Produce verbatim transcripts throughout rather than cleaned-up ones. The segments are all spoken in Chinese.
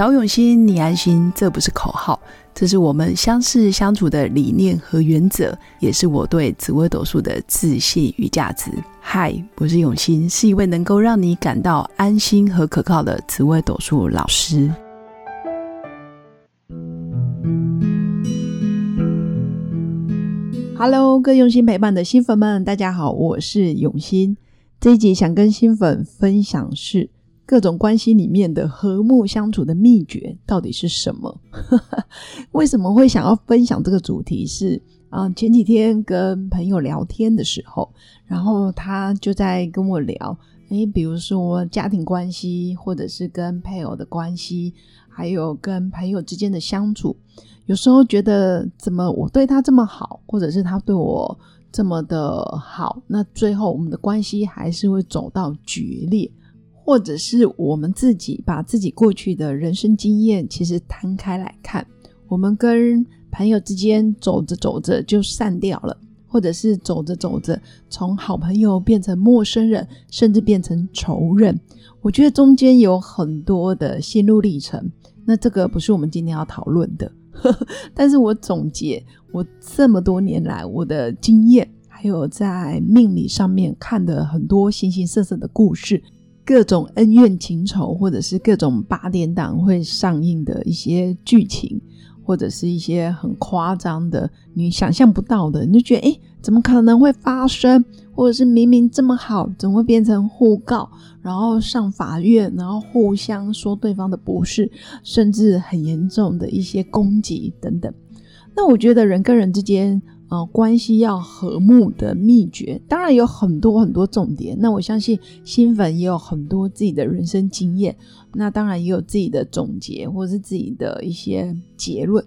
找永新，你安心，这不是口号，这是我们相识相处的理念和原则，也是我对紫微斗数的自信与价值。嗨，我是永新，是一位能够让你感到安心和可靠的紫微斗数老师。Hello， 各用心陪伴的新粉们，大家好，我是永新。这一集想跟新粉分享是各种关系里面的和睦相处的秘诀到底是什么？为什么会想要分享这个主题是、嗯、前几天跟朋友聊天的时候，然后他就在跟我聊，诶，比如说家庭关系，或者是跟配偶的关系，还有跟朋友之间的相处，有时候觉得怎么我对他这么好，或者是他对我这么的好，那最后我们的关系还是会走到决裂，或者是我们自己把自己过去的人生经验其实摊开来看，我们跟朋友之间走着走着就散掉了，或者是走着走着从好朋友变成陌生人，甚至变成仇人。我觉得中间有很多的心路历程，那这个不是我们今天要讨论的。但是我总结我这么多年来我的经验，还有在命理上面看的很多形形色色的故事，各种恩怨情仇，或者是各种八点档会上映的一些剧情，或者是一些很夸张的你想象不到的，你就觉得诶，怎么可能会发生，或者是明明这么好怎么会变成互告，然后上法院，然后互相说对方的不是，甚至很严重的一些攻击等等。那我觉得人跟人之间、呃、关系要和睦的秘诀当然有很多很多重点，那我相信新粉也有很多自己的人生经验，那当然也有自己的总结或是自己的一些结论。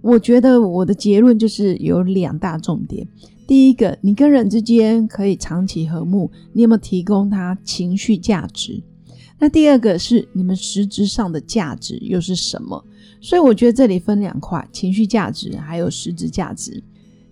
我觉得我的结论就是有两大重点。第一个，你跟人之间可以长期和睦，你有没有提供他情绪价值？那第二个是你们实质上的价值又是什么？所以我觉得这里分两块，情绪价值还有实质价值。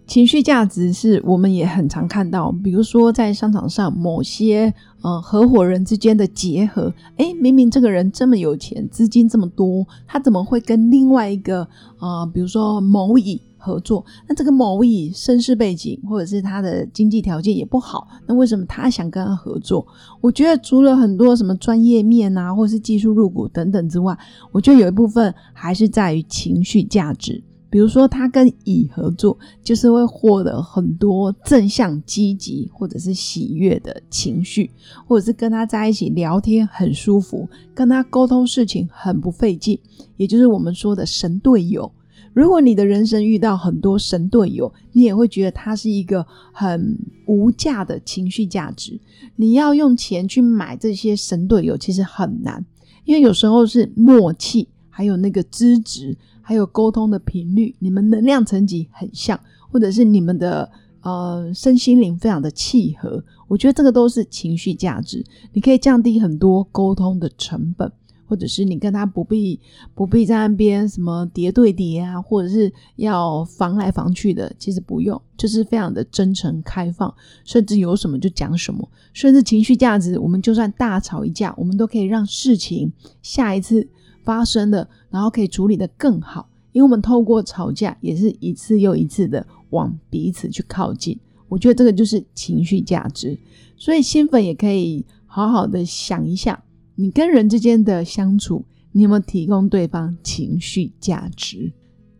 情绪价值是我们也很常看到，比如说在商场上某些、呃、合伙人之间的结合，诶，明明这个人这么有钱，资金这么多，他怎么会跟另外一个、呃、比如说某乙合作，那这个某乙身世背景或者是他的经济条件也不好，那为什么他想跟他合作？我觉得除了很多什么专业面啊，或是技术入股等等之外，我觉得有一部分还是在于情绪价值。比如说他跟乙合作就是会获得很多正向积极或者是喜悦的情绪，或者是跟他在一起聊天很舒服，跟他沟通事情很不费劲，也就是我们说的神队友。如果你的人生遇到很多神队友，你也会觉得它是一个很无价的情绪价值。你要用钱去买这些神队友其实很难，因为有时候是默契，还有那个资质，还有沟通的频率，你们能量层级很像，或者是你们的呃身心灵非常的契合，我觉得这个都是情绪价值。你可以降低很多沟通的成本，或者是你跟他不必不必在那边什么叠对叠啊，或者是要防来防去的，其实不用，就是非常的真诚开放，甚至有什么就讲什么，甚至情绪价值我们就算大吵一架，我们都可以让事情下一次发生的然后可以处理得更好，因为我们透过吵架也是一次又一次的往彼此去靠近，我觉得这个就是情绪价值。所以新粉也可以好好的想一下，你跟人之间的相处，你有没有提供对方情绪价值？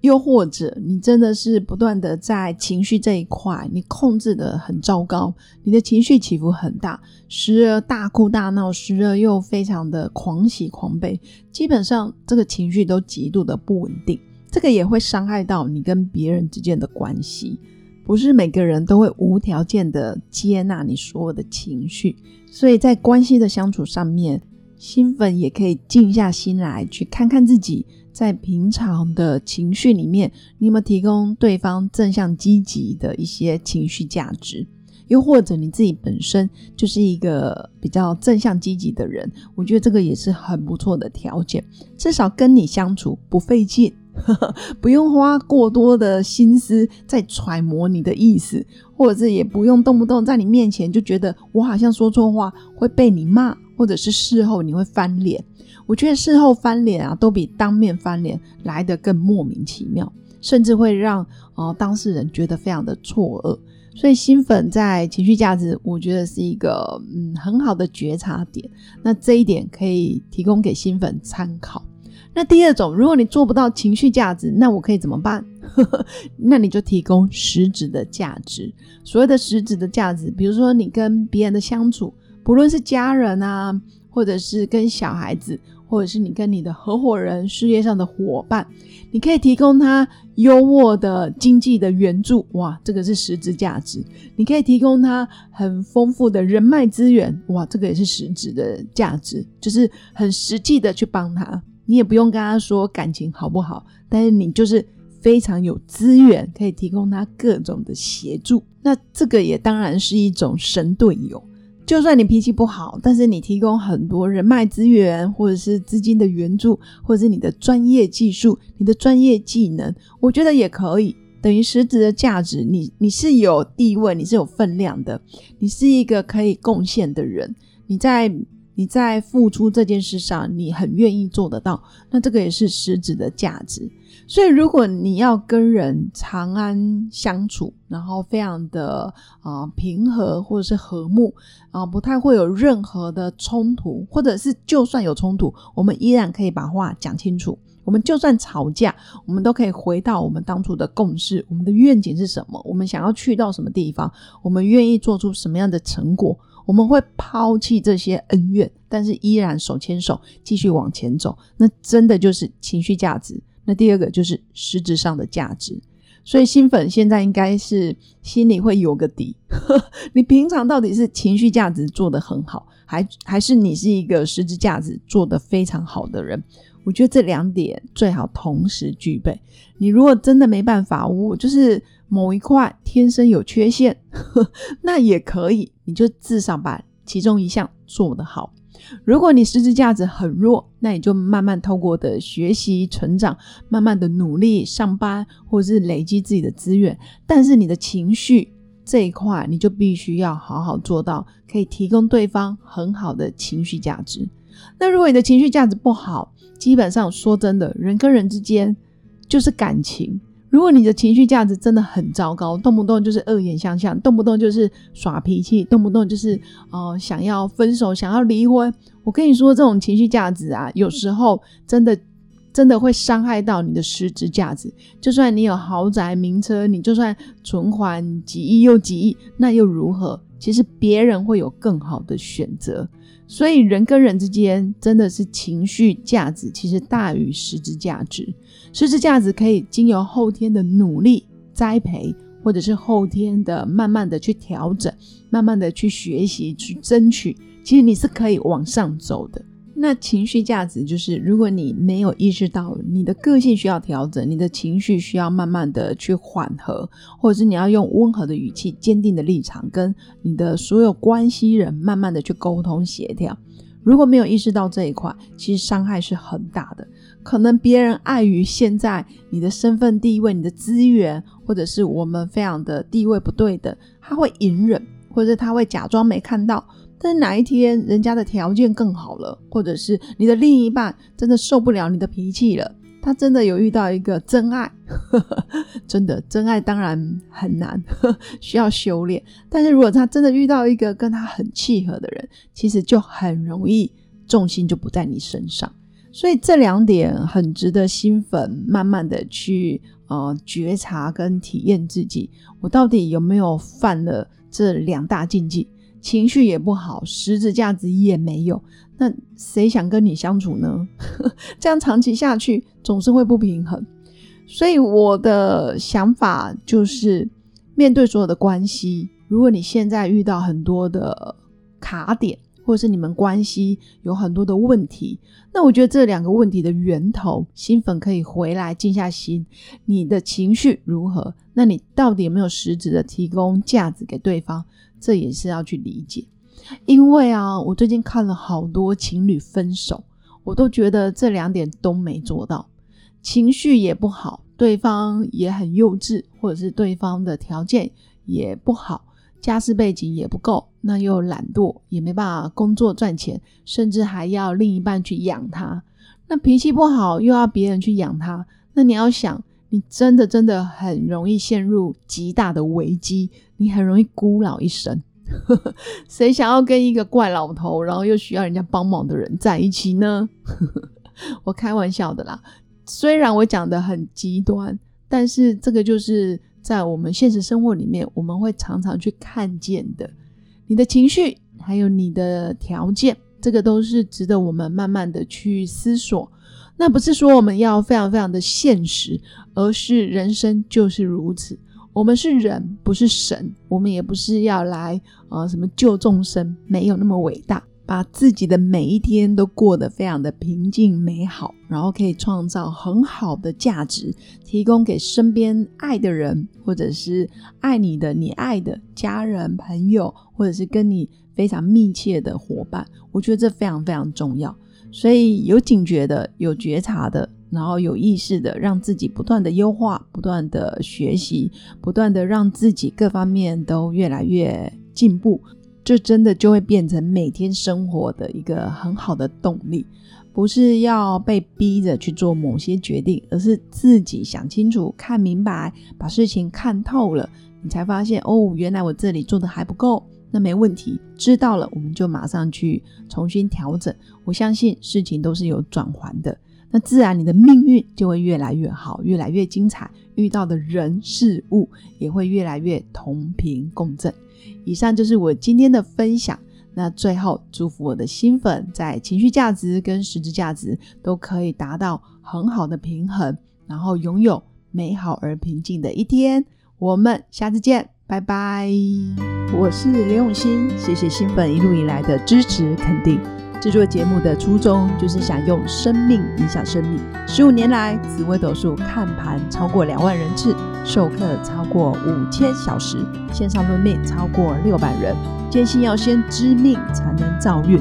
又或者你真的是不断的在情绪这一块你控制的很糟糕，你的情绪起伏很大，时而大哭大闹，时而又非常的狂喜狂悲，基本上这个情绪都极度的不稳定，这个也会伤害到你跟别人之间的关系。不是每个人都会无条件的接纳你所有的情绪，所以在关系的相处上面，新粉也可以静下心来去看看自己在平常的情绪里面，你有没有提供对方正向积极的一些情绪价值，又或者你自己本身就是一个比较正向积极的人，我觉得这个也是很不错的条件，至少跟你相处不费劲，不用花过多的心思在揣摩你的意思，或者是也不用动不动在你面前就觉得我好像说错话会被你骂，或者是事后你会翻脸，我觉得事后翻脸啊，都比当面翻脸来得更莫名其妙，甚至会让、呃、当事人觉得非常的错愕。所以新粉在情绪价值，我觉得是一个嗯很好的觉察点，那这一点可以提供给新粉参考。那第二种，如果你做不到情绪价值，那我可以怎么办？那你就提供实质的价值。所谓的实质的价值，比如说你跟别人的相处，不论是家人啊，或者是跟小孩子，或者是你跟你的合伙人、事业上的伙伴，你可以提供他优渥的经济的援助，哇，这个是实质价值。你可以提供他很丰富的人脉资源，哇，这个也是实质的价值，就是很实际的去帮他。你也不用跟他说感情好不好，但是你就是非常有资源，可以提供他各种的协助。那这个也当然是一种神队友，就算你脾气不好，但是你提供很多人脉资源，或者是资金的援助，或者是你的专业技术，你的专业技能，我觉得也可以等于实质的价值。 你, 你是有地位，你是有分量的，你是一个可以贡献的人，你在你在付出这件事上你很愿意做得到，那这个也是实质的价值。所以如果你要跟人长安相处，然后非常的、呃、平和或者是和睦、呃、不太会有任何的冲突，或者是就算有冲突，我们依然可以把话讲清楚，我们就算吵架，我们都可以回到我们当初的共识，我们的愿景是什么，我们想要去到什么地方，我们愿意做出什么样的成果，我们会抛弃这些恩怨，但是依然手牵手继续往前走，那真的就是情绪价值。那第二个就是实质上的价值。所以新粉现在应该是心里会有个底，你平常到底是情绪价值做得很好，还还是你是一个实质价值做得非常好的人。我觉得这两点最好同时具备。你如果真的没办法，我就是某一块天生有缺陷，呵，那也可以，你就至少把其中一项做得好。如果你实质价值很弱，那你就慢慢透过的学习成长，慢慢的努力上班，或者是累积自己的资源，但是你的情绪这一块你就必须要好好做到，可以提供对方很好的情绪价值。那如果你的情绪价值不好，基本上说真的，人跟人之间就是感情，如果你的情绪价值真的很糟糕，动不动就是恶言相向，动不动就是耍脾气，动不动就是、呃、想要分手，想要离婚，我跟你说这种情绪价值啊，有时候真的真的会伤害到你的实质价值。就算你有豪宅名车，你就算存款几亿又几亿，那又如何？其实别人会有更好的选择。所以人跟人之间真的是情绪价值其实大于实质价值。实质价值可以经由后天的努力栽培，或者是后天的慢慢的去调整，慢慢的去学习，去争取，其实你是可以往上走的。那情绪价值就是如果你没有意识到你的个性需要调整，你的情绪需要慢慢的去缓和，或者是你要用温和的语气，坚定的立场，跟你的所有关系人慢慢的去沟通协调，如果没有意识到这一块，其实伤害是很大的。可能别人碍于现在你的身份地位，你的资源，或者是我们非常的地位不对等，他会隐忍，或者是他会假装没看到，但是哪一天人家的条件更好了，或者是你的另一半真的受不了你的脾气了，他真的有遇到一个真爱，呵呵，真的真爱当然很难，呵，需要修炼，但是如果他真的遇到一个跟他很契合的人，其实就很容易重心就不在你身上。所以这两点很值得新粉慢慢的去、呃、觉察跟体验自己，我到底有没有犯了这两大禁忌，情绪也不好，实质价值也没有，那谁想跟你相处呢？这样长期下去总是会不平衡。所以我的想法就是面对所有的关系，如果你现在遇到很多的卡点，或者是你们关系有很多的问题，那我觉得这两个问题的源头，新粉可以回来静下心，你的情绪如何，那你到底有没有实质的提供价值给对方，这也是要去理解。因为啊，我最近看了好多情侣分手，我都觉得这两点都没做到，情绪也不好，对方也很幼稚，或者是对方的条件也不好，家世背景也不够，那又懒惰，也没办法工作赚钱，甚至还要另一半去养他。那脾气不好又要别人去养他，那你要想，你真的真的很容易陷入极大的危机，你很容易孤老一生。谁想要跟一个怪老头然后又需要人家帮忙的人在一起呢？我开玩笑的啦，虽然我讲的很极端，但是这个就是在我们现实生活里面我们会常常去看见的。你的情绪还有你的条件，这个都是值得我们慢慢的去思索。那不是说我们要非常非常的现实，而是人生就是如此，我们是人不是神，我们也不是要来、呃、什么救众生，没有那么伟大。把自己的每一天都过得非常的平静美好，然后可以创造很好的价值，提供给身边爱的人，或者是爱你的你爱的家人朋友，或者是跟你非常密切的伙伴。我觉得这非常非常重要，所以有警觉的，有觉察的，然后有意识的，让自己不断的优化，不断的学习，不断的让自己各方面都越来越进步，这真的就会变成每天生活的一个很好的动力。不是要被逼着去做某些决定，而是自己想清楚，看明白，把事情看透了，你才发现，哦，原来我这里做的还不够，那没问题，知道了我们就马上去重新调整。我相信事情都是有转圜的，那自然你的命运就会越来越好，越来越精彩，遇到的人事物也会越来越同频共振。以上就是我今天的分享，那最后祝福我的新粉在情绪价值跟实质价值都可以达到很好的平衡，然后拥有美好而平静的一天。我们下次见，拜拜。我是刘永新，谢谢新粉一路以来的支持肯定。制作节目的初衷就是想用生命影响生命。十五年来，紫微斗数看盘超过两万人次，授课超过五千小时，线上论命超过六百人。坚信要先知命才能造运。